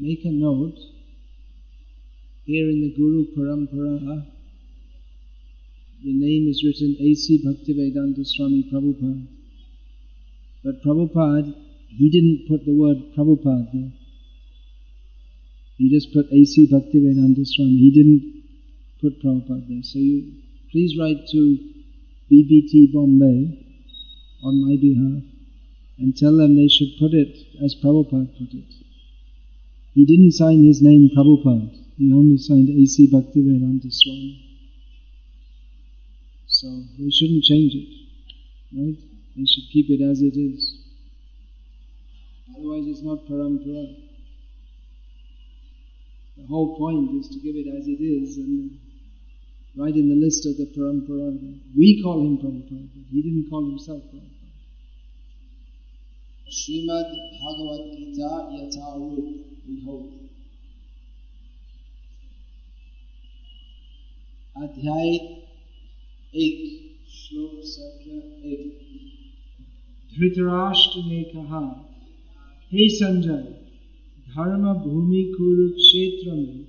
make a note here in the Guru Parampara. The name is written A.C. Bhaktivedanta Swami Prabhupada. But Prabhupada, he didn't put the word Prabhupada there. He just put A.C. Bhaktivedanta Swami. He didn't put Prabhupada there. So you please write to BBT Bombay on my behalf and tell them they should put it as Prabhupada put it. He didn't sign his name Prabhupada. He only signed A.C. Bhaktivedanta Swami. So they shouldn't change it, right? They should keep it as it is. Otherwise it's not parampara. The whole point is to give it as it is, and right in the list of the parampara, we call him Prabhupada, but he didn't call himself Prabhupada. Srimad Bhagavad Gita Yatharup, we hope. Adhyay 1, श्लोक संख्या 1. धृतराष्ट्र ने कहा, हे संजय, धर्म भूमि कुरुक्षेत्र में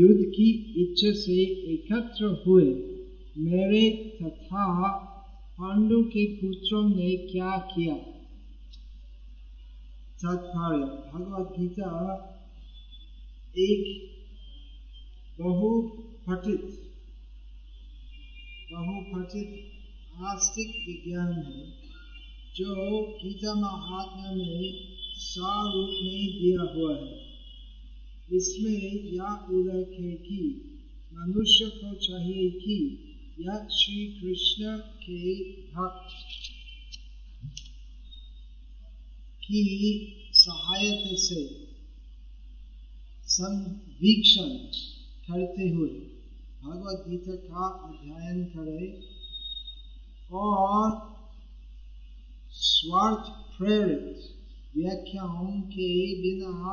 युद्ध की इच्छा से एकत्र हुए मेरे तथा पांडु के पुत्रों ने क्या किया? तात्पर्य, भगवद गीता एक बहुपठित आस्तिक विज्ञान है जो गीता महात्म्य में सार रूप में दिया हुआ है। इसमें यह उल्लेख है कि मनुष्य को चाहिए कि यह श्री कृष्ण के भक्त की सहायता से संवीक्षण करते हुए भगवद गीता का अध्ययन करें और स्वार्थ प्रेरित व्याख्याओं के बिना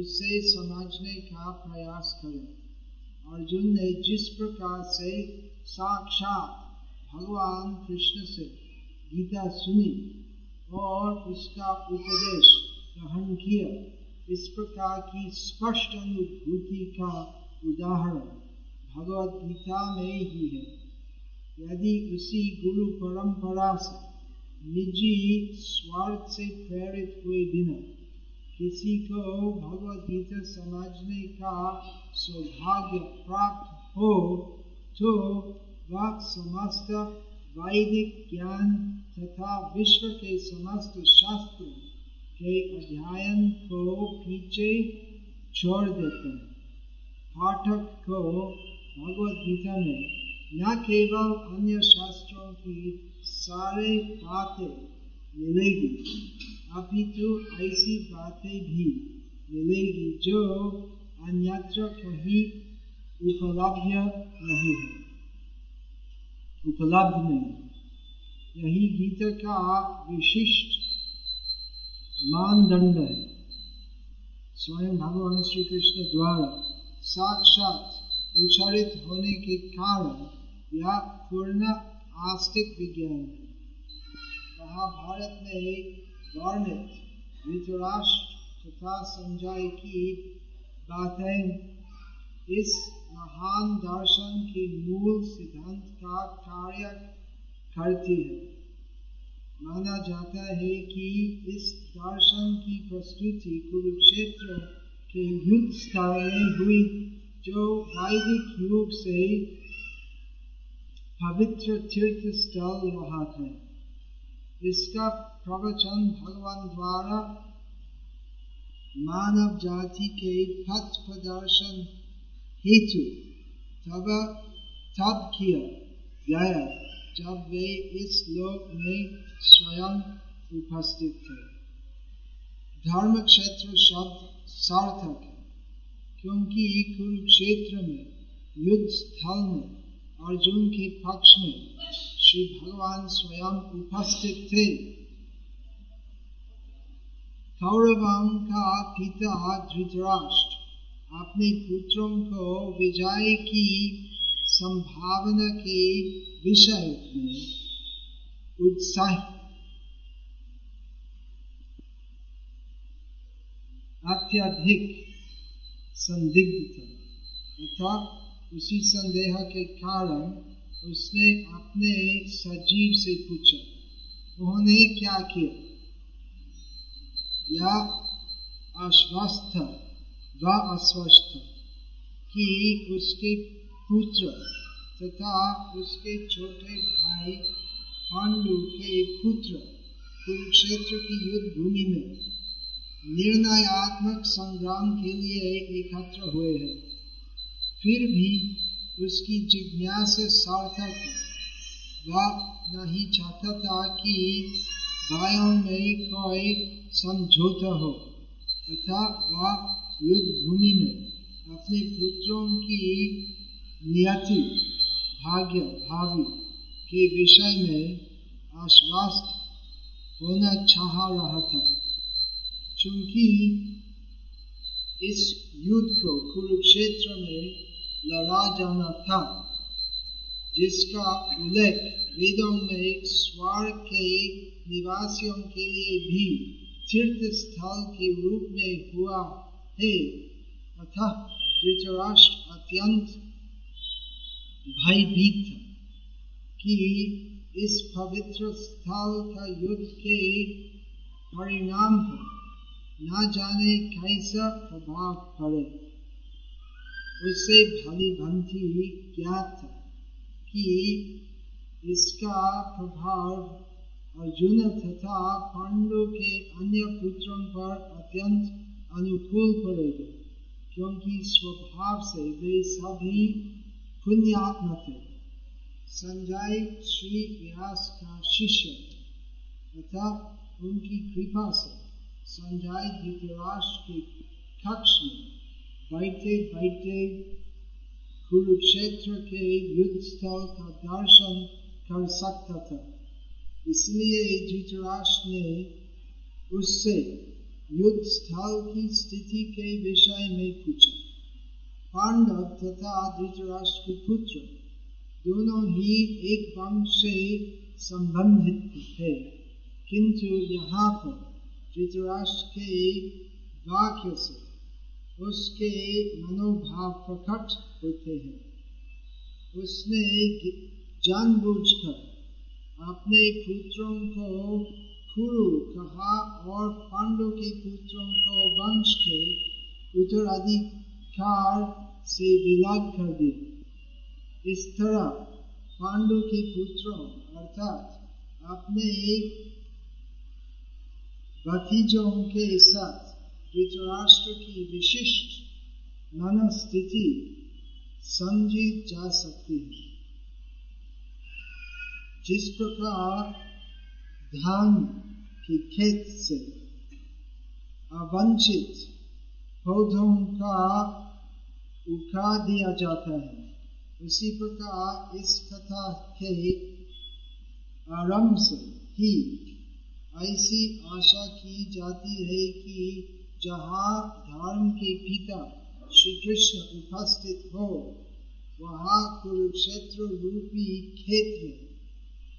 उसे समझने का प्रयास करें। अर्जुन ने जिस प्रकार से साक्षात भगवान कृष्ण से गीता सुनी और उसका उपदेश ग्रहण किया, इस प्रकार की स्पष्ट अनुभूति का उदाहरण भगवद गीता में ही है। यदि उसी गुरु परंपरा से निजी स्वार्थ से प्रेरित हुए बिना किसी को भगवद गीता समझने का सौभाग्य प्राप्त हो तो वह समस्त वैदिक ज्ञान तथा विश्व के समस्त शास्त्रों के अध्ययन को पीछे छोड़ देते हैं। पाठक को भगवद गीता में न केवल अन्य शास्त्रों की सारे बातें मिलेगी, अपितु ऐसी बातें भी मिलेगी जो अन्यत्र कहीं उपलब्ध नहीं है। यही गीता का विशिष्ट मानदंड है। स्वयं भगवान श्री कृष्ण द्वारा साक्षात उच्चारित होने के कारण यह पूर्ण आस्तिक विज्ञान है। महाभारत में वर्णित धृतराष्ट्र तथा संजय की बातें इस महान दर्शन के मूल सिद्धांत का कार्य करती है। माना जाता है कि इस दर्शन की प्रस्तुति कुरुक्षेत्र के युद्ध स्थल में हुई, जो वैदिक युग से पवित्र तीर्थ स्थल रहा था। इसका प्रवचन भगवान द्वारा मानव जाति के पथ प्रदर्शन हेतु तब किया गया जब वे इस लोक में स्वयं उपस्थित थे। धर्म क्षेत्र शब्द सार्थक है क्योंकि कुरुक्षेत्र में युद्ध स्थल में अर्जुन के पक्ष में श्री भगवान स्वयं उपस्थित थे। कौरवों का पिता धृतराष्ट्र अपने पुत्रों को विजय की संभावना के विषय में अत्यधिक संदिग्ध था, अर्थात उसी संदेह के कारण उसने अपने सजीव से पूछा, उन्होंने क्या किया? या आश्वस्त व अस्वस्थ कि उसके पुत्र तथा उसके छोटे भाई पांडु के पुत्र कुरुक्षेत्र की युद्ध भूमि में निर्णयात्मक संग्राम के लिए एकत्र हुए हैं, फिर भी उसकी जिज्ञासा सार्थक है। वह नहीं चाहता था कि भाइयों में कोई समझौता हो तथा वह युद्ध भूमि में अपने पुत्रों की नियति भाग्य भावी के विषय में आश्वस्त होना चाह रहा था। चूंकि इस युद्ध को कुरुक्षेत्र में लड़ा जाना था, जिसका उल्लेख वेदों में स्वर्ग के निवासियों के लिए भी तीर्थ स्थल के रूप में हुआ है, अतः धृतराष्ट्र अत्यंत भयभीत था कि इस पवित्र स्थल का युद्ध के परिणाम पर न जाने कैसा प्रभाव पड़े। उससे भली भांति ज्ञात था कि इसका प्रभाव अर्जुन तथा पांडु के अन्य पुत्रों पर अत्यंत अनुकूल पड़ेगा, क्योंकि स्वभाव से वे सभी पुण्यात्मा थे। संजय श्री व्यास का शिष्य तथा उनकी कृपा से संजय धृतराष्ट्र के कक्ष में बैठे बैठे कुरुक्षेत्र के युद्ध स्थल का दर्शन कर सकता था। इसलिए धृतराष्ट्र ने उससे युद्ध स्थल की स्थिति के विषय में पूछा। पांडव तथा धृतराष्ट्र के पुत्र दोनों ही एक वंश से संबंधित है, किंतु यहाँ पर धृतराष्ट्र के वाक्य से उसके मनोभाव प्रकट होते हैं। उसने जानबूझकर अपने पुत्रों को कुरु कहा और पांडव के पुत्रों को वंश के उत्तराधिकार से विलग कर दिया। इस तरह पांडु के पुत्रों अर्थात अपने भतीजों के साथ धृतराष्ट्र की विशिष्ट मनस्थिति समझी जा सकती है। जिस प्रकार धान के खेत से अवंचित पौधों का उखा दिया जाता है, उसी प्रकार इस कथा के आरंभ से ही ऐसी आशा की जाती है कि जहाँ धर्म के पिता श्री कृष्ण उपस्थित हो, वहाँ कुरुक्षेत्र रूपी खेत में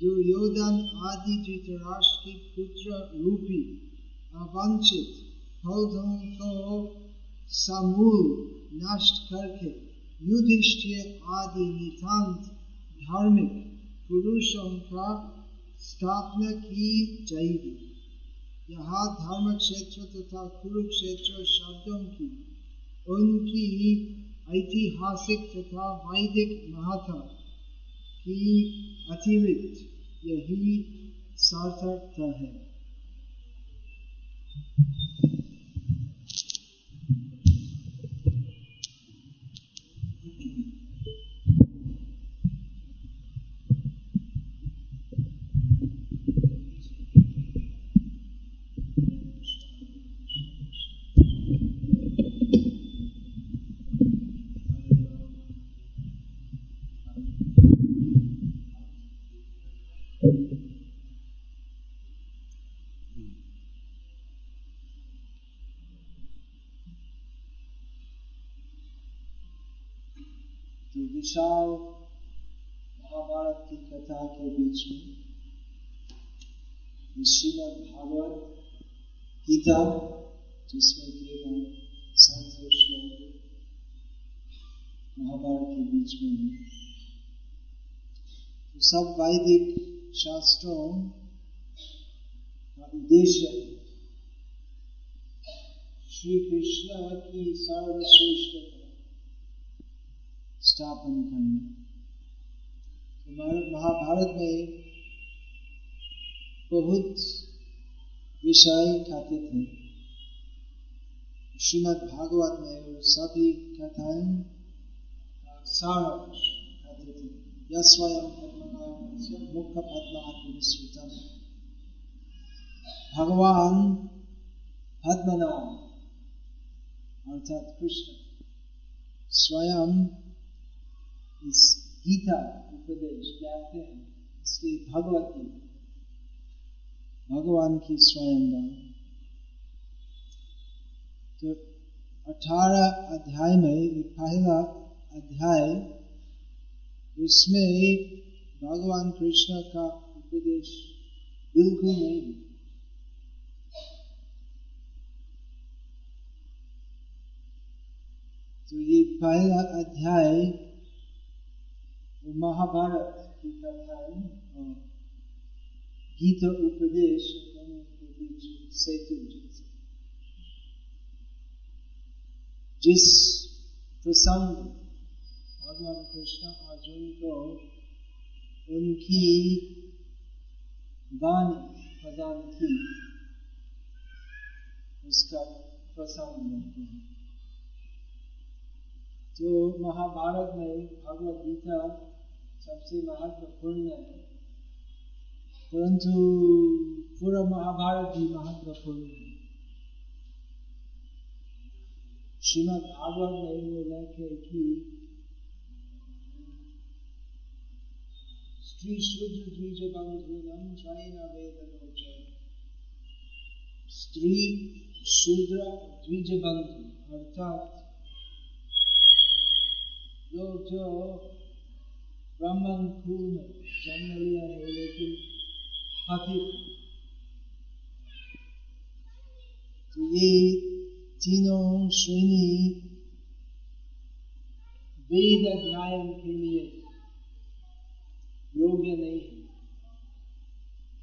दुर्योधन आदि धृतराष्ट्र के पुत्र रूपी अवंचित पौधों को समूल नष्ट करके युधिष्ठिर आदि नितांत धार्मिक पुरुषों का स्थापना की जाएगी। यहाँ धर्म क्षेत्र तथा कुरुक्षेत्र शब्दों की उनकी ऐतिहासिक तथा वैदिक महत्ता की अतिरिक्त यही सार्थकता है। विशाल महाभारत की कथा के बीच में श्रीमद् भागवत गीता, जिसमें केवल संत श्लोक बीच में है। सब वैदिक शास्त्रों का उद्देश्य श्री कृष्ण की सर्वश्रेष्ठता स्थापन करना। महाभारत में बहुत विषय खाते थे, श्रीमद् भागवत में सभी कथाएं सार खाते थे। यह स्वयं मुख्य पद्म भगवान पद्मनाभ अर्थात कृष्ण स्वयं इस गीता उपदेश कहते हैं, इसलिए भगवत गीता भगवान की स्वयं बात। तो 18 अध्याय में पहला अध्याय उसमें भगवान कृष्ण का उपदेश बिल्कुल नहीं है। तो ये पहला अध्याय महाभारत की कथा है, गीता उपदेश सेतु जैसे जिस प्रसंग भगवान कृष्ण अर्जुन को उनकी वाणी प्रदान की उसका प्रसंग बनते हैं। तो महाभारत में भगवद गीता सबसे महत्वपूर्ण है, परंतु पूरा महाभारत भी महत्वपूर्ण है। श्रीमद भागवत में ये लिखा है कि स्त्री शूद्र द्विज बंधुनां चैव वेदोच्यते, स्त्री शूद्र द्विज बंधु अर्थात लोग जो ब्राह्मण कुल में जन्म लिया है लेकिन पतित, तो ये तीनों श्रेणी वेद अध्ययन के लिए योग्य नहीं है।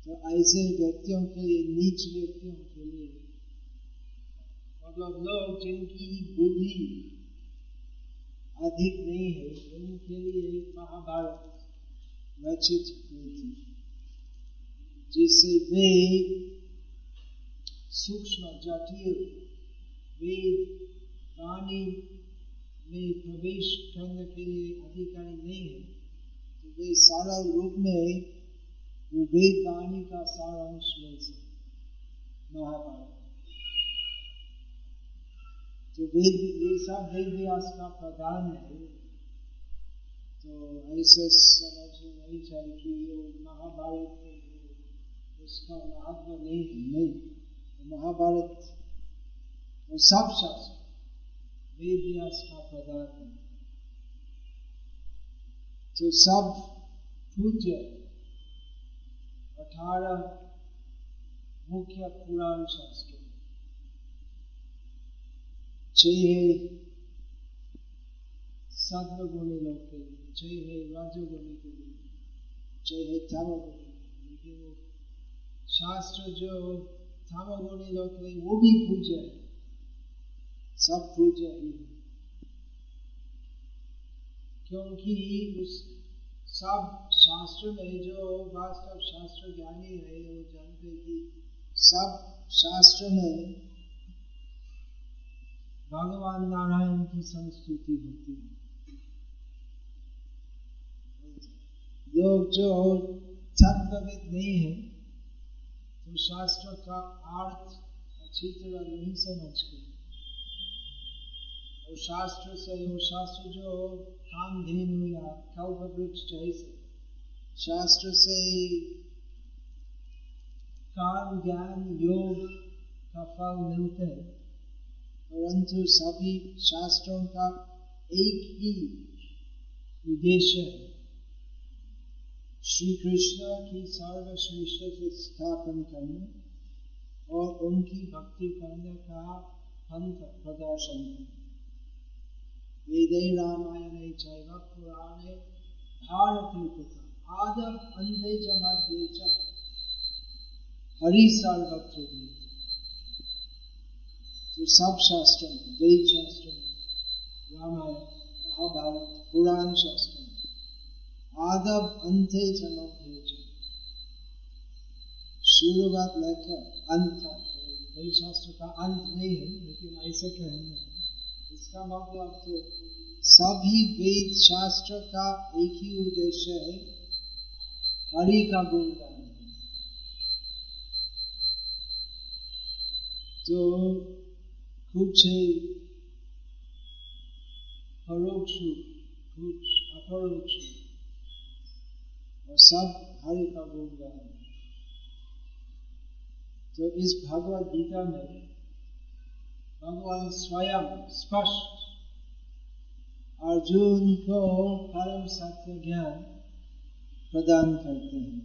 तो ऐसे व्यक्तियों के लिए, नीच व्यक्तियों के लिए, मतलब लोग जिनकी बुद्धि अधिक नहीं है उनके लिए महाभारत रचित हुई थी, जिससे वे सूक्ष्म जटिल वेद वाणी में प्रवेश करने के लिए अधिकारी नहीं है। तो वे सारा रूप में वो वेद वाणी का सारांश ले सकते महाभारत। तो वेद ये सब वेद व्यास का प्रदान है, तो ऐसे समझ नहीं चाहिए कि ये महाभारत उसका महत्व नहीं है। नहीं, महाभारत और सब शास्त्र वेद व्यास का प्रदान है। तो सब पूज्य 18 मुख्य पुराण शास्त्र, 6 है सत्वगुणी लोग के लिए, 6 है रजोगुणी के लिए, 6 है तमोगुणी, लेकिन वो शास्त्र जो तमोगुणी लोग के लिए वो भी पूज्य है, सब पूजा ही है, क्योंकि उस सब शास्त्र में जो वास्तव शास्त्र ज्ञानी है वो जानते कि सब शास्त्र में भगवान नारायण की संस्तुति होती है। लोग जो तत्वविद नहीं है तो शास्त्र का अर्थ अच्छी तरह नहीं समझते, तो शास्त्र से वो शास्त्र जो कामधेनु या कल्पवृक्ष जैसे शास्त्र से काम ज्ञान योग का फल मिलते हैं, परंतु सभी शास्त्रों का एक ही उद्देश्य है श्री कृष्ण की सर्वश्रेष्ठता स्थापन करना और उनकी भक्ति करने का पंथ प्रदर्शन करना। वेदे रामायणे चैव पुराणे भारती कथा आदौ अन्धे च मध्ये च हरि सर्वत्र देव। सब शास्त्र वेद शास्त्र रामायण महाभारत पुराण शास्त्र आदौ अन्धे च मध्ये च शुरुआत लेकर अंत वेद शास्त्र का अंत नहीं है, लेकिन ऐसे कहना है इसका मतलब तो सभी वेद शास्त्र का एक ही उद्देश्य है, हरि का गुणगान। तो कुछ परोक्ष कुछ अपरोक्ष और सब हरि का गुणगान। तो इस भगवद गीता में भगवान स्वयं स्पष्ट अर्जुन को परम सत्य ज्ञान प्रदान करते हैं।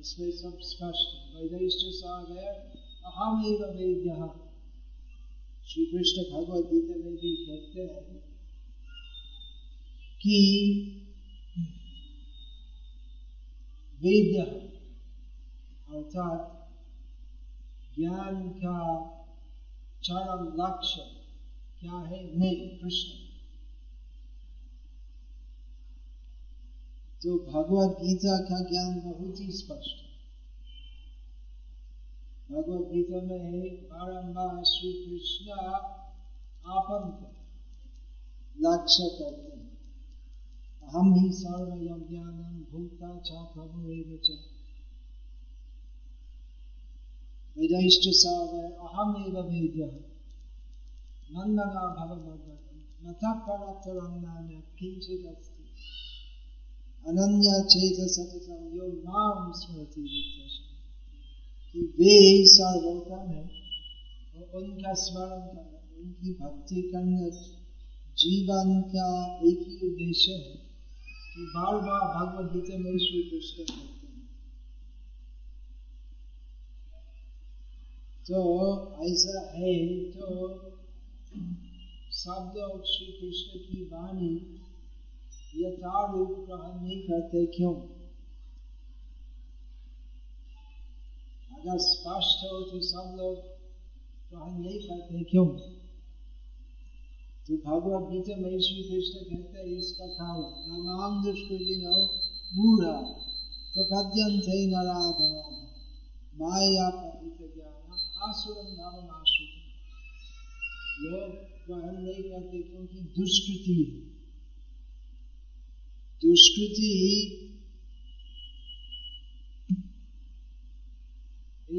उसमें सब स्पष्ट वैदिष्ट सागर अहम एव वेद्यः। श्री कृष्ण भगवद गीता में भी कहते हैं कि वेद्यः अर्थात ज्ञान का चरम लक्ष्य क्या है? मैं कृष्ण। तो भगवद गीता का ज्ञान बहुत ही स्पष्ट है। भगवद गीता में बारंबार श्री कृष्ण आपन को लक्ष्य करते हैं। हम ही सर्वं ज्ञानं भूता च प्रभुरेव च वेदैश्च सर्वं अहमेव वेद्यः मन्मना भवभगवतं मतः परतरं नान्यः किञ्चिदस्ति अनन्या चेतः सततं यो मां स्मरति नित्यं। कि वे सर्वोत्तम है और उनका स्मरण करना, उनकी भक्ति करना जीवन का एक ही उद्देश्य है। कि बार बार भगवद गीता में श्री कृष्ण कहते हैं। तो ऐसा है तो शब्द और श्री कृष्ण की वाणी यथारूप ग्रहण नहीं करते। क्यों? अगर स्पष्ट हो तो सब लोग ग्रहण नहीं करते। क्यों? तो भगवद गीता में श्री कृष्ण कहते हैं इसका कारण नाम दुष्कृतिनो मूढ़ा प्रपद्यन्ते नराधमाः माया पतित ज्ञान आसुरं नाम आसुरं। लोग ग्रहण नहीं करते क्योंकि दुष्कृति है। दुष्कृति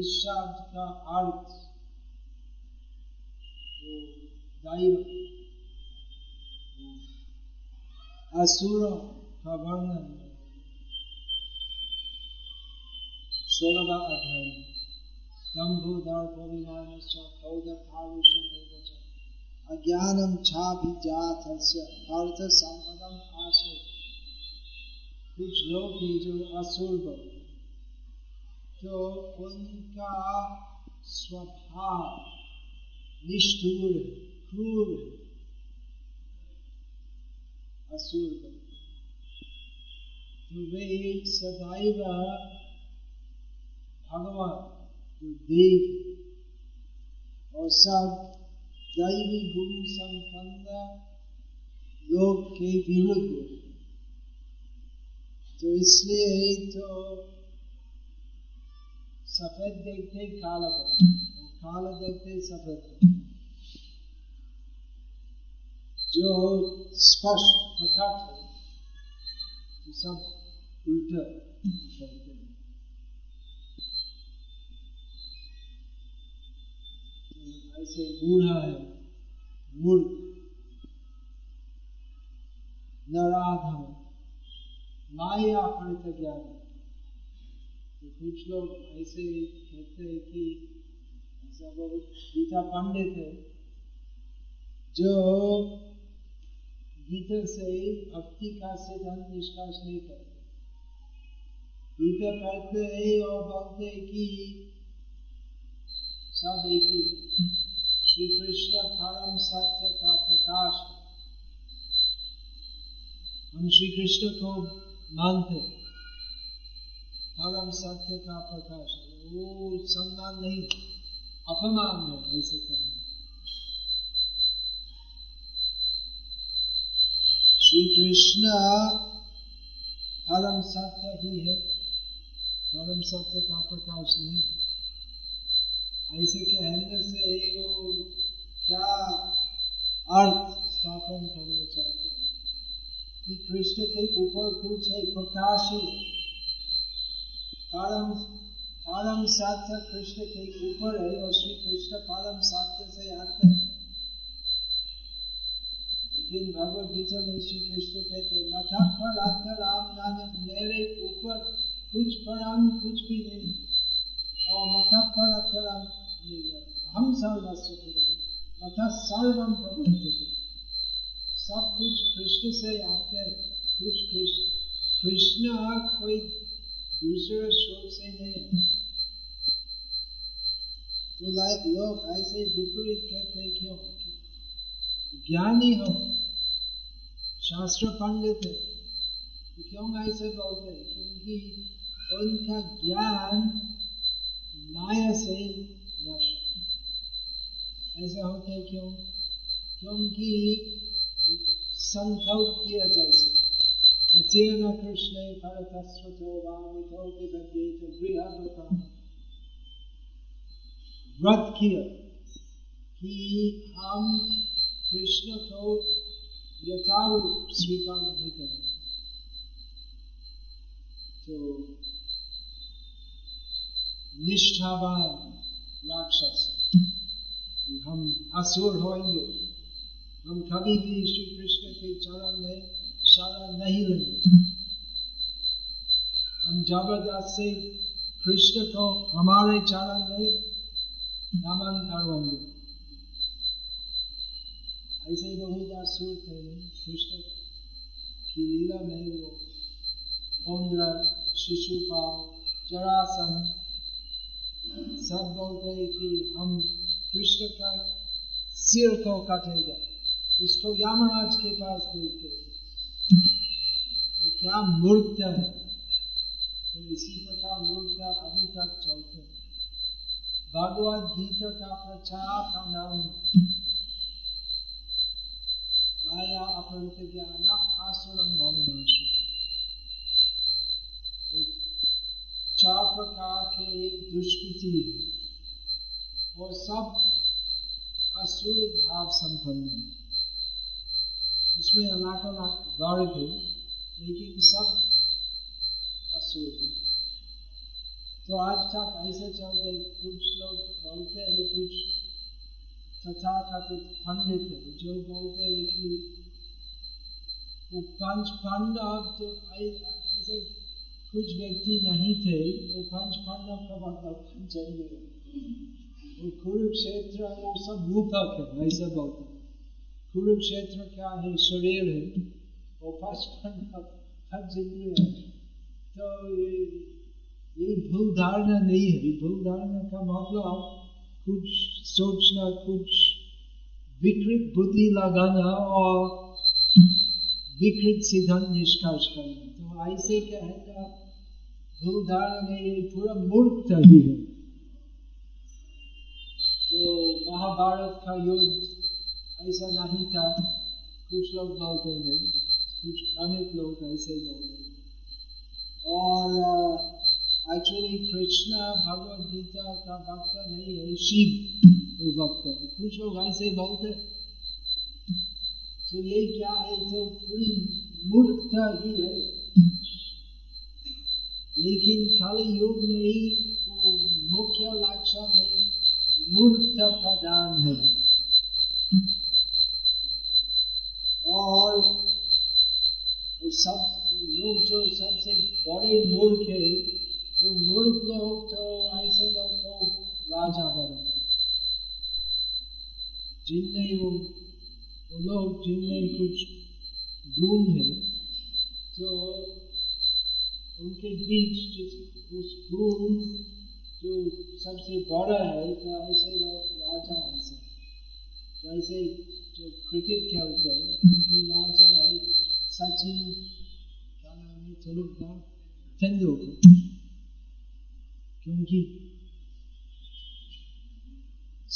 इस शब्द का अर्थ दैव असुरों का वर्णन 16वां अध्याय में अज्ञानं छाभिजातस्य अर्थ संपदम आसुर। कुछ लोग ही जो असुर बने तो उनका स्वभाव निष्ठुर क्रूर असुर बने तो वे सदैव भगवान तो देव और सब दैवी गुण संपन्न लोग के विरुद्ध। तो इसलिए तो सफेद देखते काला बनते और काला देखते सफेद बनते। जो स्पष्ट प्रकट है तो सब उल्टा करते हैं। ऐसे बूढ़ा है मूर्ख नराधम माया पर ज्ञान। तो कुछ लोग ऐसे कहते हैं कि ऐसा बहुत गीता पंडित है जो गीता से भक्ति का सिद्धांत निष्कर्ष नहीं करते। गीता पढ़ते हैं और बोलते हैं कि सब एक ही है। श्री कृष्ण परम सत्य का प्रकाश हम श्री कृष्ण को मानते, परम सत्य का प्रकाश है, वो सम्मान नहीं अपमान है, ऐसे कहें। श्री कृष्ण परम सत्य ही है, परम सत्य का प्रकाश नहीं, ऐसे कहने से वो क्या अर्थ स्थापन करना चाहते हैं कि कृष्ण के ऊपर कुछ है प्रकाशी, परम सत्य कृष्ण के ऊपर है और श्री कृष्ण परम सत्य से आते हैं। लेकिन भगवद गीता में श्री कृष्ण कहते हैं मथा पर आकर राम नाम, मेरे ऊपर कुछ प्रणाम कुछ भी नहीं, और मथा पर आकर हम सर्वस्व करेंगे, मथा सर्वम प्रवर्तिते, सब कुछ कृष्ण से आते हैं, कुछ कृष्ण कोई दूसरे स्रोत से नहीं। तो लायक लोग ऐसे विपरीत कहते हैं, क्यों? ज्ञानी हो, शास्त्र पंडित है, तो क्यों ऐसे बोलते हैं? क्योंकि उनका ज्ञान माया से नष्ट ऐसा होता है। क्यों? क्योंकि संकल्प किया जैसे मचेना कृष्ण भारत व्रत किया कि हम कृष्ण को यथारूप स्वीकार नहीं करें, तो निष्ठावान राक्षस हम असुर होंगे, हम कभी भी श्री कृष्ण के चरण में शरण नहीं लेंगे, हम जबरदस्त से कृष्ण को हमारे चरण में नमन करवाएंगे। ऐसे बहुत असुर थे कृष्ण की लीला में, वो उम्र शिशुपाल जरासंध सब बोलते हैं कि हम कृष्ण का सिर को काटेगा, उसको यमराज के पास भेजते, तो क्या मूर्खता है। तो इसी प्रकार मूर्खता अभी तक चलते हैं। भगवद गीता का प्रचार करना, माया अपहृत ज्ञान आसुरं भवनाशु, चार प्रकार के एक दुष्कृति है और सब असुर भाव संपन्न है, उसमें अनेक वर्ग है लेकिन सब असुर है। तो आज तक ऐसे चल रहे, कुछ लोग बोलते हैं, कुछ तथाकथित पंडित है जो बोलते हैं कि वो पंच पांडव तो ऐसे कुछ व्यक्ति नहीं थे, वो पंच पांडव का मतलब चाहिए, वो कुरुक्षेत्र वो सब रूपक है, ऐसे बोलते हैं। कुरुक्षेत्र क्या है? शरीर है, वो पंच पांडव हर जगह है। तो ये भूल धारणा नहीं है, भूल धारणा का मतलब कुछ सोचना, कुछ विकृत बुद्धि लगाना और विकृत सिद्धांत निष्कर्ष करना, तो ऐसे कहना भूल धारणा ये पूरा मूर्खता ही है। तो महाभारत का युद्ध ऐसा नहीं था, कुछ लोग बोलते नहीं, कुछ भ्रमित लोग ऐसे बोलते। और एक्चुअली कृष्णा भगवद गीता का वक्ता नहीं है, शिव वो वक्ता है, कुछ लोग ऐसे बोलते। तो ये क्या है? तो पूरी मूर्खता ही है। लेकिन कल युग में ही वो मुख्य लक्षण है, मूर्खता प्रदान है। और सब लोग जो सबसे बड़े मूर्ख है, तो मूर्ख लोग तो ऐसे लोग को राजा बनाते, जिनने वो लोग जिनमें कुछ गुण है, तो उनके बीच जिस उस गुण जो सबसे बड़ा है, तो ऐसे लोग राजा है। जैसे जो क्रिकेट खेलते हैं उनके राजा है सचिन क्या नाम है तेंदुलकर, क्योंकि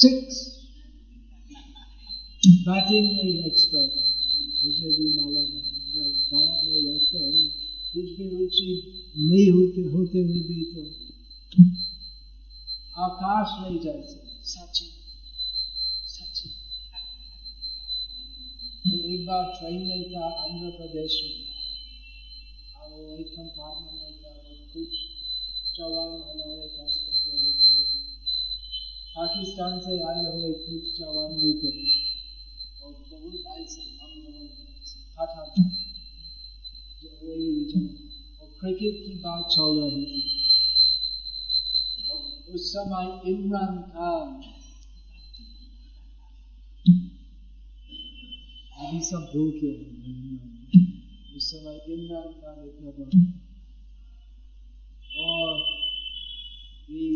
6 बैटिंग में एक्सपर्ट, मुझे भी मालूम है भारत में रहते हैं कुछ भी रुचि नहीं होते हुए भी तो आकाश नहीं जाए सकते। सचिन एक बार ट्रेन में था आंध्र प्रदेश में और वो एक कंपार्टमेंट में था, कुछ जवान हमारे पास बैठ रहे थे, पाकिस्तान से आए हुए कुछ जवान भी थे और बहुत ऐसे हम लोग और क्रिकेट की बात चल रही थी और उस समय इमरान खान सब भूल के उस समय इमरान खान इतना बड़ा और ये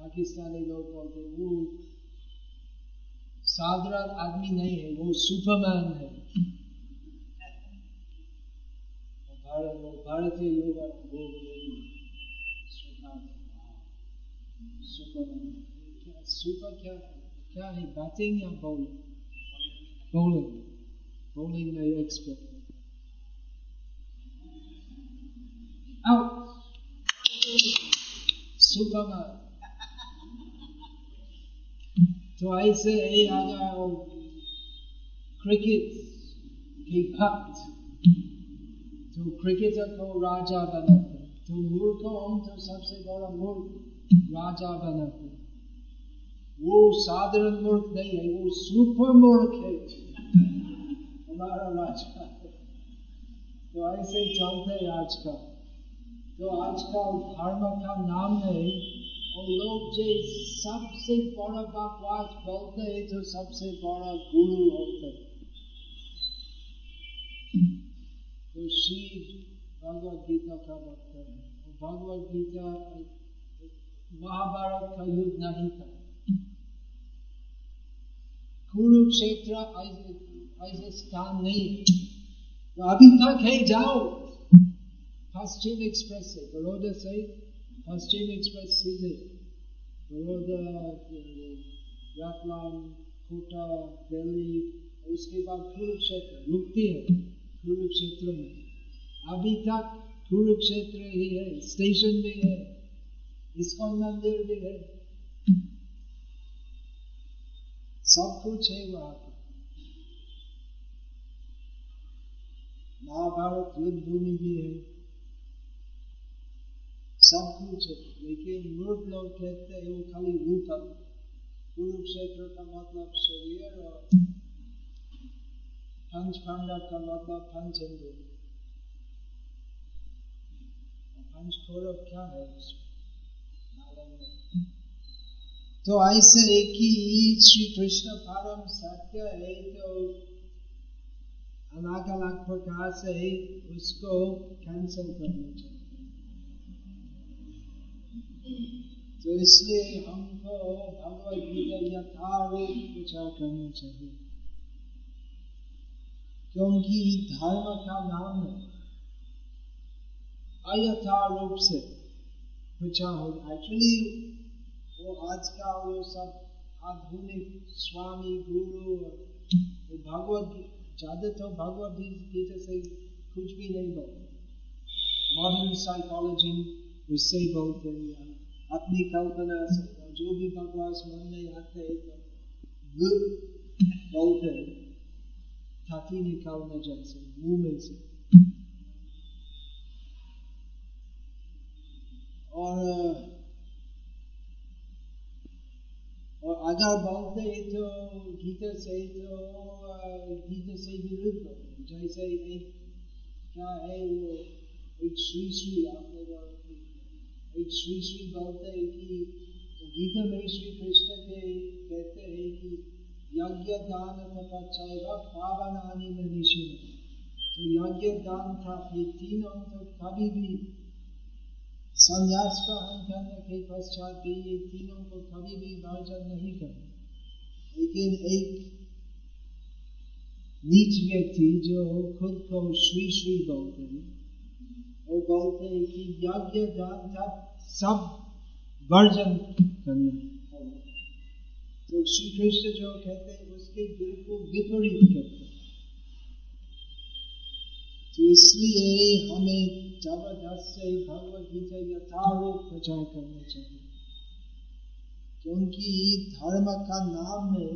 पाकिस्तानी लोग बोलते वो साधारण आदमी नहीं है, वो सुपरमैन है। वो भारतीय लोग वो सुपरमैन क्या सुपर क्या क्या है बैटिंग या बॉलिंग? बॉलिंग में एक्सपर्ट है। सुपरमैन तो ऐसे ही आ जाओ क्रिकेट की भक्त, तो क्रिकेटर को राजा बनाते, तो मूर्ख हम तो सबसे बड़ा मूर्ख राजा बनाते, वो साधारण मूर्ख नहीं है, वो सुपर मूर्ख है हमारा राजा। तो ऐसे चलते है आज का, तो आज का धर्म का नाम है और लोग जो सबसे बड़ा बकवास बोलते हैं तो सबसे बड़ा गुरु होते है। तो शिव भगवद गीता का भक्त है, भगवद गीता महाभारत का युद्ध नहीं था। कुरुक्षेत्र ऐसे स्थान नहीं है, तो अभी तक है जाओ पश्चिम एक्सप्रेस से, बड़ौदा से पश्चिम एक्सप्रेस सीधे बड़ौदा रतलाम कोटा दिल्ली, उसके बाद कुरुक्षेत्र रुकती है। कुरुक्षेत्र में अभी तक कुरुक्षेत्र ही है, स्टेशन भी है, इस्कॉन मंदिर भी है, सब कुछ है वहां पर। महाभारत युद्ध भूमि भी है, सब कुछ है, लेकिन मूर्ख लोग कहते हैं वो खाली रूप है। कुरुक्षेत्र का मतलब शरीर और पंच पांडव का मतलब पंच इंद्रिय, पंच कौरव क्या है उसमें। तो ऐसे है कि श्री कृष्ण परम सत्य है, तो अलग अलग प्रकार से उसको कैंसिल करना चाहिए। तो इसलिए हमको भगवद गीता यथार्थ विचार करना चाहिए, क्योंकि धर्म का नाम है अयथार्थ रूप से प्रचार हो। एक्चुअली वो आजकल वो सब आधुनिक स्वामी गुरु और भगवद ज्यादा तो भगवद गीता से कुछ भी नहीं बोलते, मॉडर्न साइकोलॉजी उससे ही बोलते हैं, अपनी कल्पना से जो भी बकवास मन में आते है तो बोलते हैं ताकि निकालना जैसे मुंह में से। और अगर बोलते हैं तो गीता से विरुद्ध बोलते, जैसे एक क्या है वो एक श्री श्री बोलते है कि गीता में श्री कृष्ण के कहते हैं कि यज्ञ दान तपस्या पावनानि मनीषिणः, तो यज्ञ दान था ये तीनों तो कभी भी संन्यास ग्रहण करने के पश्चात भी ये तीनों को कभी भी वर्जन नहीं करना। लेकिन एक नीच व्यक्ति जो खुद को श्री श्री बोलते हैं, वो बोलते हैं कि यज्ञ दान तप सब वर्जन करना है। तो श्री कृष्ण जो कहते हैं उसके बिल्कुल विपरीत करते हैं। तो इसलिए हमें जबरदस्त से भगवद गीता यथारूप प्रचार करना चाहिए, क्योंकि धर्म का नाम है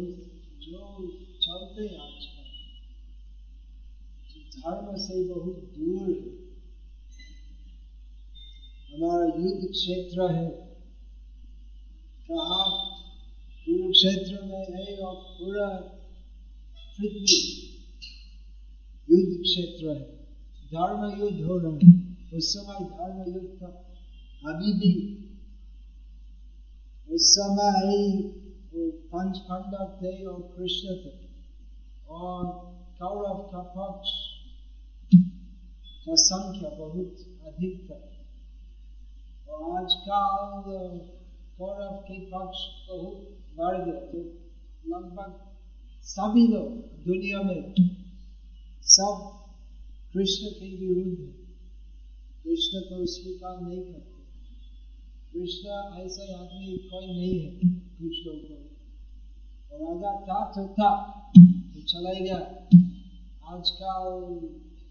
जो चलते आजकल धर्म से बहुत दूर है। हमारा युद्ध क्षेत्र है, कहा कुरुक्षेत्र में है और पूरा पृथ्वी युद्ध क्षेत्र है, धर्म युद्ध हो रहा है। उस समय धर्म युद्ध था, अभी भी उस समय पंच पांडव थे और कृष्ण थे, और कौरव का पक्ष का संख्या बहुत अधिक था, और आजकल कौरव के पक्ष बहुत बढ़ गया। तो लगभग सभी लोग दुनिया में सब कृष्ण के विरुद्ध है, कृष्ण को स्वीकार नहीं करते। कृष्ण ऐसा आदमी कोई नहीं है कुछ लोगों को, और राजा था तो था, तो चला गया। आजकल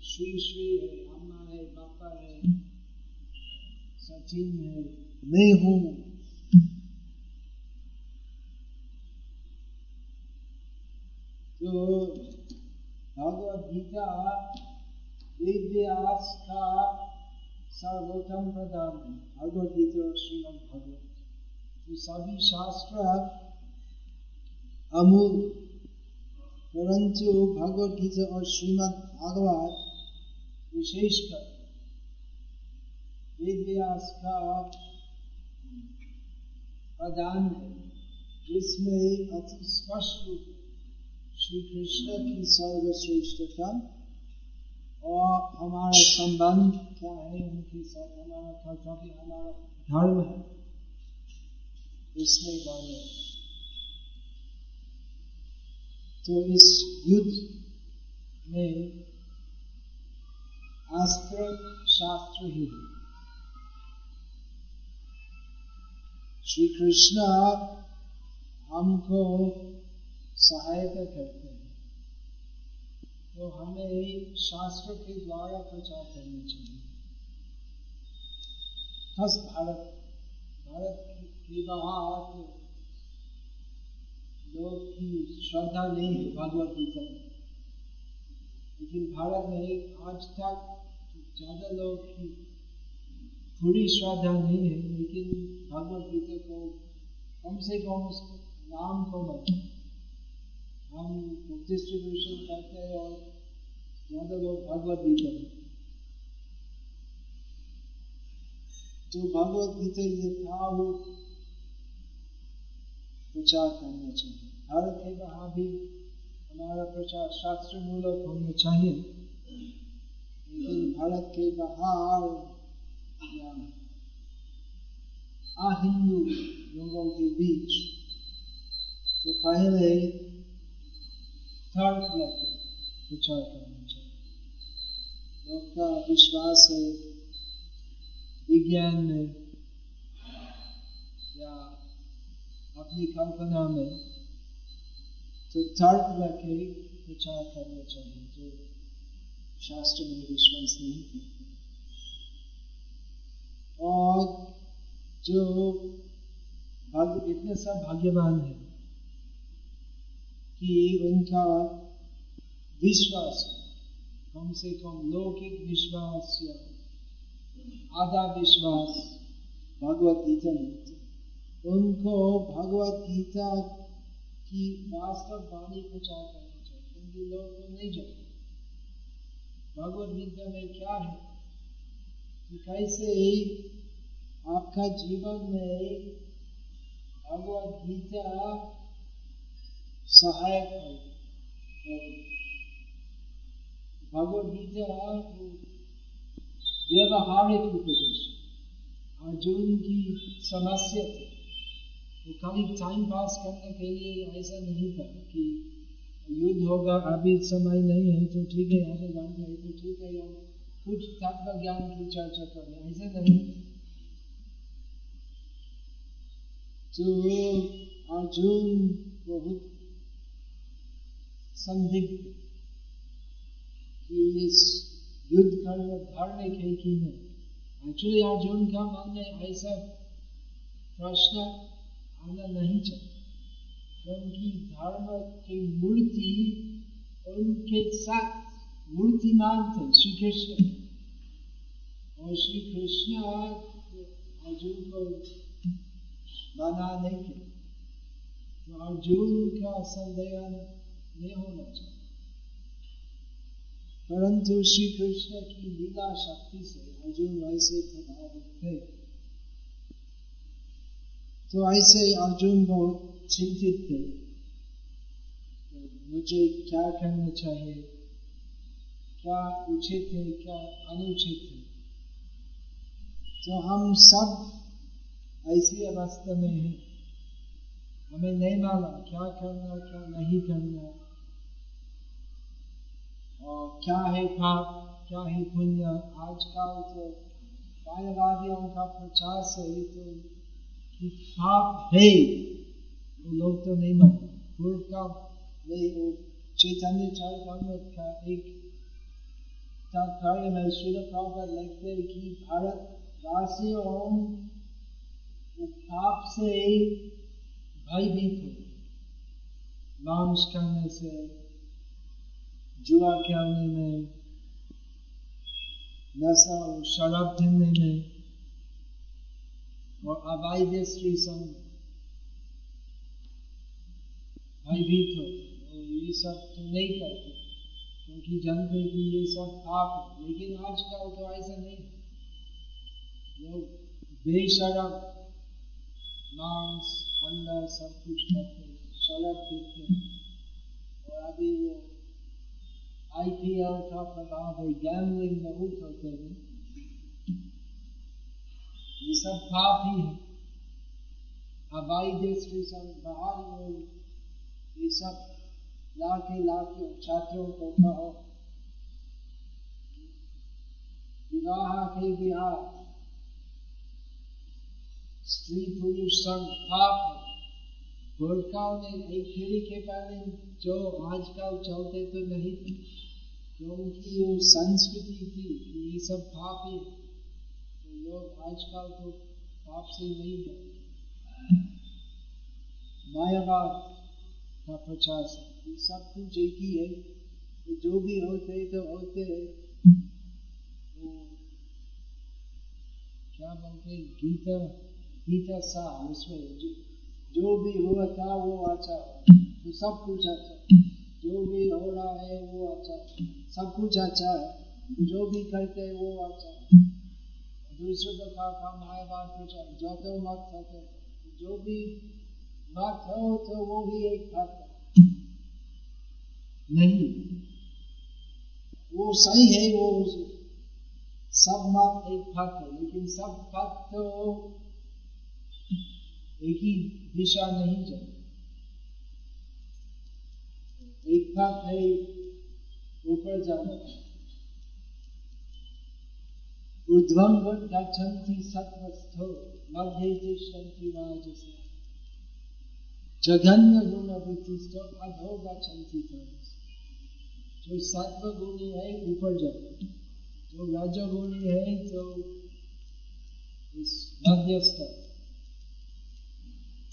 श्री श्री है, अम्मा है, पापा है, सचिन है, मैं हूँ। तो भगवद गीता दिव्य आस्था सर्वोत्तम प्रदान है, भगवद गीता श्रीमद भगवत। तो सभी शास्त्र अमूल, परंतु भगवद गीता और श्रीमद भागवत विशेषकर वेद व्यास का प्रदान है, जिसमें अति स्पष्ट रूप श्री कृष्ण की सर्वश्रेष्ठता और हमारा संबंध क्या है उनके साथ, हमारा कर्तव्य, हमारा धर्म है, इसमें बारे। तो इस युद्ध में अस्त्र शास्त्र ही है। श्री कृष्ण हमको सहायता करते हैं, तो हमें शास्त्र के द्वारा प्रचार करना चाहिए। खास भारत के बाहर लोग की श्रद्धा नहीं है भगवद गीता में, लेकिन भारत में आज तक ज्यादा लोग की पूरी श्रद्धा नहीं है, लेकिन भगवद गीता को कम से कम उसको नाम को मानते हैं। हम डिस्ट्रीब्यूशन करते हैं और ज्यादा लोग भगवद गीता। तो भगवद गीता ये था वो प्रचार करना चाहिए। भारत के बाहर भी हमारा प्रचार शास्त्र मूलक होना चाहिए, लेकिन भारत के बाहर अहिंदू लोगों के बीच तो पहले थर्ड ब्लैक प्रचार करना चाहिए। लोग का विश्वास है विज्ञान में या अपनी कल्पना में, तो थर्ड ब्लैक प्रचार करना चाहिए जो शास्त्र में विश्वास नहीं करते। और जो इतने सब भाग्यवान है कि उनका विश्वास कम से कम लौकिक विश्वास या आधा विश्वास भगवद गीता में, उनको भगवद गीता की वास्तव वाणी प्रचार करनी चाहिए, क्योंकि लोग को नहीं जानते भगवद गीता में क्या है, तो कैसे आपका जीवन में भगवद गीता सहायक है। भगवद गीता व्यवहारिक उपदेश, अर्जुन की समस्या थी, वो कभी टाइम पास करने के लिए ऐसा नहीं था कि युद्ध होगा, अभी समय नहीं है तो ठीक है, आगे बात है तो ठीक है, हम कुछ तत्व ज्ञान की चर्चा कर रहे हैं, ऐसे नहीं। तो अर्जुन बहुत संदिग्ध कि इस युद्ध करने धरने के की है। एक्चुअली अर्जुन का मन में ऐसा प्रश्न आना नहीं चाहिए, क्योंकि धर्म की मूर्ति उनके साथ मूर्तिमान थे श्री कृष्ण, और श्री कृष्ण अर्जुन को बनाने के, तो अर्जुन का संदेह नहीं होना चाहिए। परंतु श्री कृष्ण की लीला शक्ति से अर्जुन वैसे प्रभावित थे। तो ऐसे अर्जुन बहुत चिंतित थे, मुझे क्या करना चाहिए, क्या उचित है, क्या अनुचित है। तो हम सब ऐसी अवस्था में हैं, हमें नहीं मालूम क्या करना क्या नहीं करना, और क्या है पाप क्या है पुण्य। आजकल तो वायवादियों का प्रचार सही तो कि पाप है लोग तो नहीं मानते। पूर्व का चैतन्य का एक तात्पर्य में श्रील प्रभुपाद लिखते हैं कि भारतवासियों पाप से भयभीत हो, मांस करने से, जुआ करने में, नशा और शराब पीने में और अवैध स्त्री संग भयभीत होते, ये सब तो नहीं करते क्योंकि जानते कि ये सब पाप है। लेकिन आजकल तो ऐसा नहीं, लोग बेशरम मांस अंडा सब कुछ खाते, शराब पीते, और अभी वो IPL का प्रभाव है, गैम्बलिंग बहुत होते हैं, ये सब पाप ही है। अवैध स्त्री बाहर लोग ये सब लाख छात्रों को कहो विवाह के बिहार स्त्री पुरुष संग पाप है। भोटकाल में एक खेली के पहले जो आजकल चलते तो नहीं थे, क्योंकि वो संस्कृति थी ये सब पाप है, तो लोग आजकल तो पाप से नहीं डरते। मायावाद प्रचार से सब कुछ एक ही है, तो जो भी होते तो होते है। तो क्या बोलते गीता गीता सा उसमें जो भी हुआ था वो अच्छा, तो सब कुछ अच्छा, जो भी हो रहा है वो अच्छा, सब कुछ अच्छा है, जो भी करते है वो अच्छा। दूसरे प्रकार का मायावाद प्रचार जो तो मत होते, जो भी बात हो तो वो भी एक बात नहीं, वो सही है, वो सब बात एक बात है, लेकिन सब बात तो एक ही दिशा नहीं जाती। एक बात है ऊपर जाना, ऊर्ध्वं गच्छन्ति सत्वस्थो मध्ये तिष्ठन्ति राजसः जघन्य गुणवृत्तिस्थो अधो गच्छन्ति तमसः। जो सत्व गुणी है ऊपर जाते, जो रजोगुणी है तो इस मध्यस्थ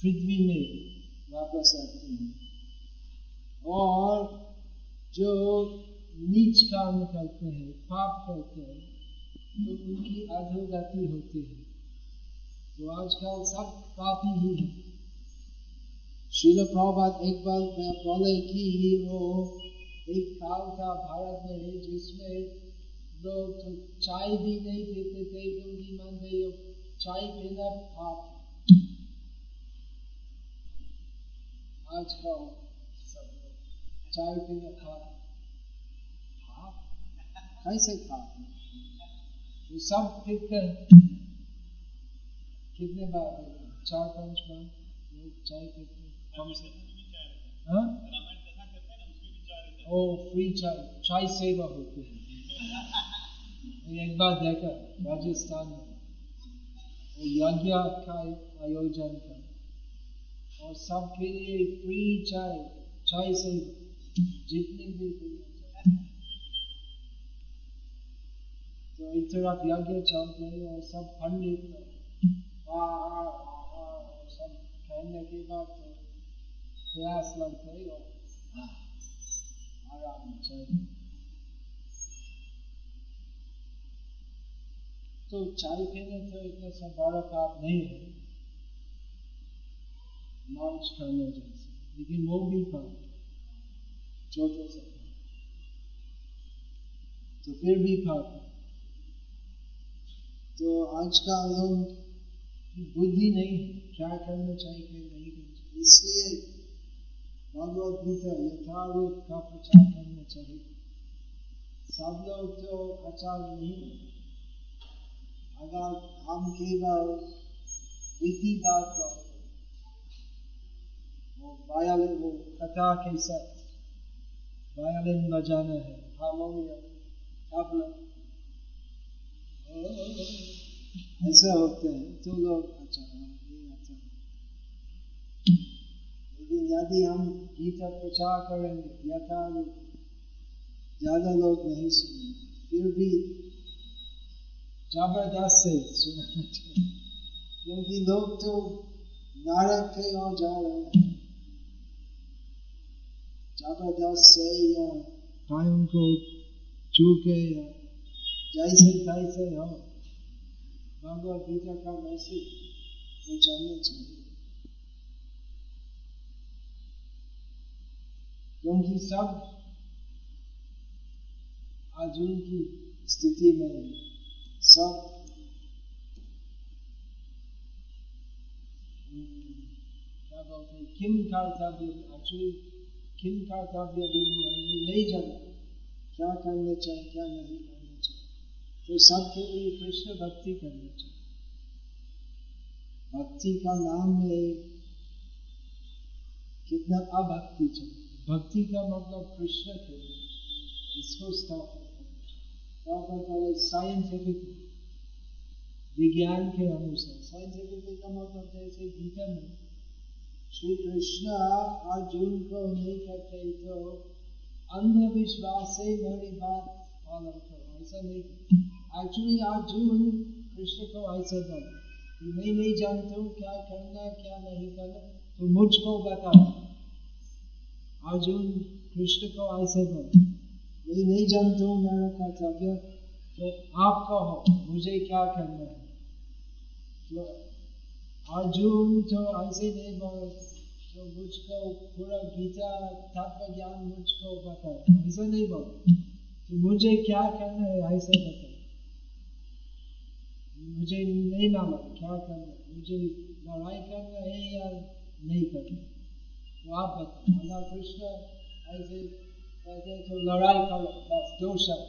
पृथ्वी में वापस आते हैं, और जो नीच काम करते हैं पाप करते हैं तो उनकी अधोगति होती है। तो आजकल सब पापी ही है। श्रील प्रभुपाद एक बार मैं बोले कि वो एक काल था भारत में है जिसमें लोग तो चाय भी नहीं पीते थे, क्योंकि मानते चाय पीना पाप। आजकल चाय पीना पाप, कैसे पाप वो सब पीते हैं। कितने बार 4-5 बार लोग चाय पीते, रामायण कथा करते हैं ना, उसमें भी चार वो फ्री चाय सेवा होती है। एक बार देखा राजस्थान में यज्ञ का आयोजन था और सबके लिए फ्री चाय सेवा जितने भी तो एक तरफ यज्ञ चल रही और सब पंडित सब कहने के बाद प्रयास लगते और तो चाय पीने तो इतना सब बड़ा पाप नहीं है लॉन्च करने जैसे, लेकिन वो भी पाप छोटे से तो फिर भी पाप। तो आजकल लोग बुद्धि नहीं क्या करना चाहिए क्या नहीं करना चाहिए, इसलिए भगवद गीता यथारूप का प्रचार करना चाहिए। सब लोग तो प्रचार नहीं, अगर हम केवल रीति बात करते वायलिन वो कथा के साथ वायलिन बजाना है हारमोनियम तबला ऐसा होते हैं तो लोग अच्छा अच्छा, लेकिन यदि हम गीता प्रचार करेंगे या ज्यादा लोग नहीं सुनेंगे, फिर भी जबरदस्त से सुनाना चाहिए क्योंकि लोग तो नारक के यहाँ जा रहे हैं। जबरदस्त से या टाइम को छू के या जैसे तैसे हो भगवद गीता का मैसेज पहुंचाना चाहिए, क्योंकि सब अर्जुन की स्थिति में है। सब क्या बोलते हैं किम कर्तव्य नहीं जानते क्या करना चाहिए क्या नहीं, तो सबके लिए कृष्ण भक्ति करनी चाहिए। भक्ति का नाम में कितना अभक्ति चाहिए, भक्ति का मतलब कृष्ण के लिए इसको स्थापित साइंटिफिक विज्ञान के अनुसार साइंटिफिक का मतलब जैसे गीता में श्री कृष्ण अर्जुन को नहीं कहते तो अंधविश्वास से मेरी बात पालन करो, ऐसा नहीं। एक्चुअली अर्जुन कृष्ण को ऐसे बोला कि मैं नहीं जानता हूँ क्या करना क्या नहीं करना तो मुझको बताओ। अर्जुन कृष्ण को ऐसे बोला मैं नहीं जानता हूँ मेरा कर्तव्य तो आप कहो मुझे क्या करना है। तो अर्जुन तो ऐसे नहीं बोला तो मुझको पूरा गीता तत्व ज्ञान मुझको बताओ, ऐसे नहीं बोला तो मुझे क्या करना है ऐसे बताओ, मुझे नहीं मालूम क्या करना है, मुझे लड़ाई करना है या नहीं करना तो आप बताओ। अगर कृष्ण ऐसे कहते तो लड़ाई करो बस दो शब्द,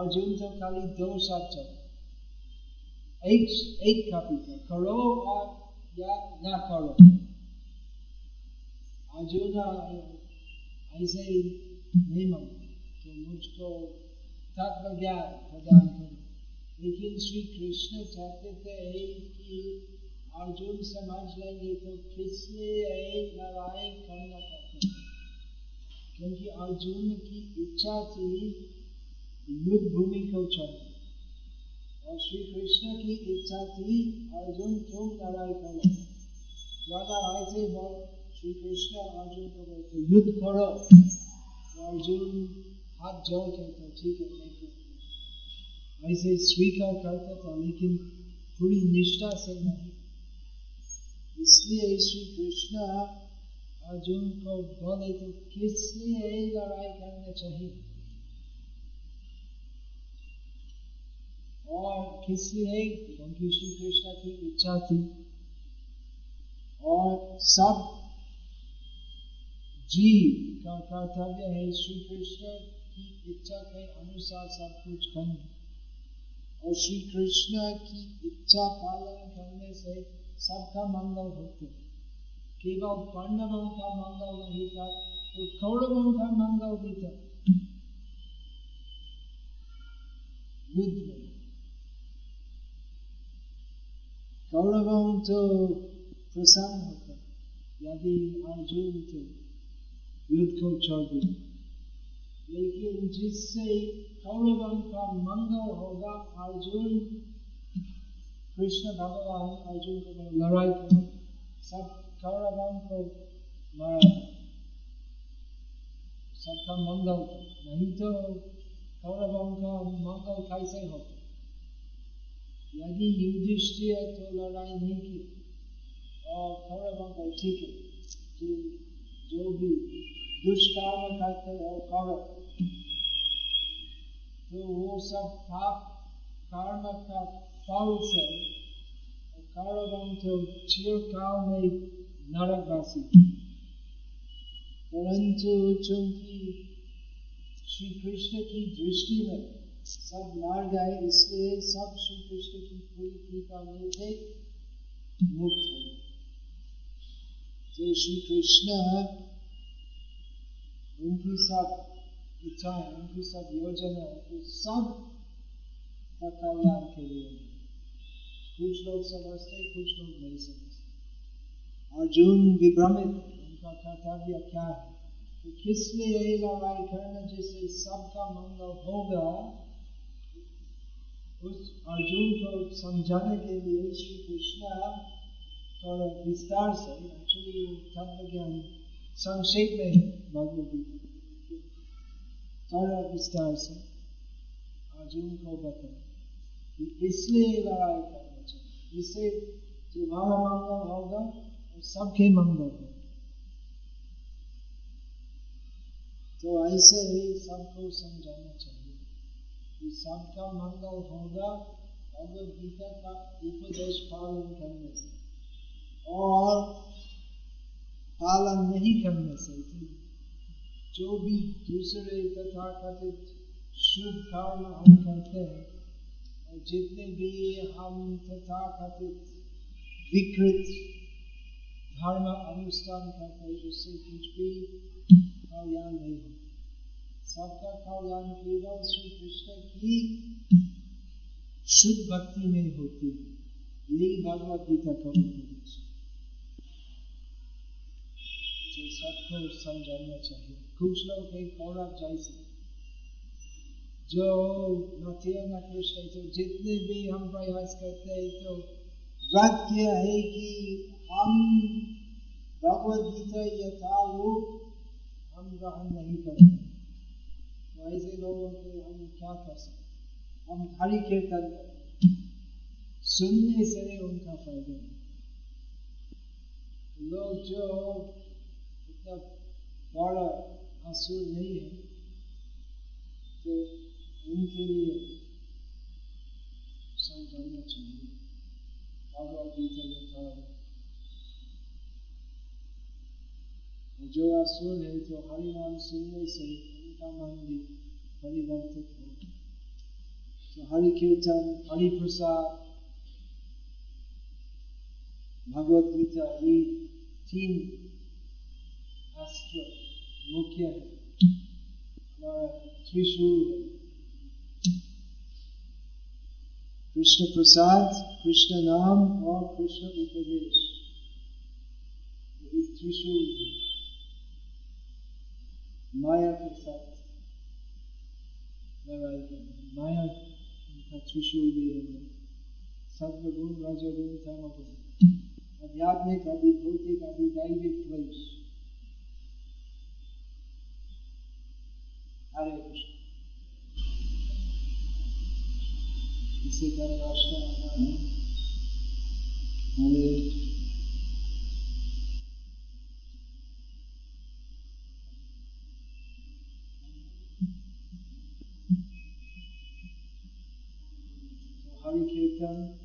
अर्जुन तो खाली दो शब्द चलो एक कविता करो और या ना करो। अर्जुन ऐसे नहीं मांगते तो मुझको तत्व ज्ञान प्रदान करो, लेकिन श्री कृष्ण चाहते थे कि अर्जुन समझ लेंगे तो किसलिए लड़ाई करना पड़ता, क्योंकि अर्जुन की इच्छा थी युद्ध भूमि को चलना और श्री कृष्ण की इच्छा थी अर्जुन क्यों लड़ाई करना। ज्यादा ऐसे बोल श्री कृष्ण अर्जुन को बोलते युद्ध करो तो अर्जुन हाथ जोड़ कहते ठीक है थैंक यू ऐसे स्वीकार करता था, लेकिन पूरी निष्ठा से नहीं। इसलिए श्री कृष्ण अर्जुन को बोले तो किस लिए लड़ाई करना चाहिए और किस लिए, क्योंकि श्री कृष्ण की इच्छा थी। और सब जीव का कर्तव्य है श्री कृष्ण की इच्छा के अनुसार सब कुछ करना, और श्री कृष्ण की इच्छा पालन करने से सबका मंगल होता है। केवल पांडवों का मंगल नहीं था तो कौरवों का मंगल गीता युद्ध में कौरवों तो प्रसन्न होता यदि अर्जुन तो युद्ध को छोड़ दे, लेकिन जिससे कौरवों का मंगल होगा अर्जुन कृष्ण भगवान अर्जुन को लड़ाई कर सब कौरवों को मारा सबका मंगल था, नहीं तो कौरवों का मंगल कैसे होता यदि युधिष्ठिर तो लड़ाई नहीं की और कौरवों का ठीक है कि जो भी दुष्कर्म करते हैं कौरव तो वो सब पाप कर्म का फल से कौरवों तो चिरकाल में नरकवासी थे। परंतु चूंकि श्री कृष्ण की दृष्टि में सब मार गए इसलिए सब श्री कृष्ण की पूरी कृपा में थे मुक्त हो। तो श्री कृष्ण उनकी सब इच्छा उनकी सब योजना उनकी सब का कल्याण के लिए। कुछ लोग समझते कुछ लोग नहीं समझते। अर्जुन विभ्रमित कर्तव्य क्या है तो किस लिए लड़ाई करना जिससे सबका मंगल होगा उस अर्जुन को समझाने के लिए श्री कृष्ण थोड़ा विस्तार से एक्चुअली तत्व ज्ञान संक्षेप में भगवद गीता थोड़ा विस्तार से अर्जुन को बताए इसलिए लड़ाई करना चाहिए इससे तुम्हारा मंगल होगा और सबके मंगल होगा। तो ऐसे ही सबको समझाना चाहिए कि सबका मंगल होगा भगवद गीता का उपदेश पालन करने से और पालन नहीं करने से जो भी दूसरे तथाकथित शुभ कर्म हम करते हैं और जितने भी हम तथाकथित विकृत धर्म अनुष्ठान करते हैं उससे कुछ भी कल्याण नहीं होता। सबका कल्याण केवल श्री कृष्ण की शुद्ध भक्ति में होती है। यही भगवद गीता का उपदेश जो सबको समझाना चाहिए। कुछ लोग एक कौरव जैसे जो न कृष्ण तो जितने भी हम प्रयास करते हैं तो व्रत यह है कि हम भगवद गीता यथारूप हम ग्रहण नहीं करते। ऐसे लोगों के हम क्या कर सकते। हम हरि कीर्तन सुनने से उनका फायदा है। लोग जो इतना बड़ा असुर नहीं है तो उनके लिए समझाना चाहिए भगवद गीता का। जो असुर है तो हरि नाम सुनने से उनका मन भी परिवर्तित होता है। तो हरि कीर्तन हरि प्रसाद भगवद गीता ये तीन अस्त्र मुख्य है हमारा त्रिशूल है। कृष्ण प्रसाद कृष्ण नाम और कृष्ण उपदेश ये त्रिशूल है माया के साथ लड़ाई करना। माया का त्रिशूल भी है सत्वगुण रजोगुण तमोगुण आध्यात्मिक आदि भौतिक आदि दैविक द्वेष। हरे कृष्ण। इसी तरह राष्ट्र हरे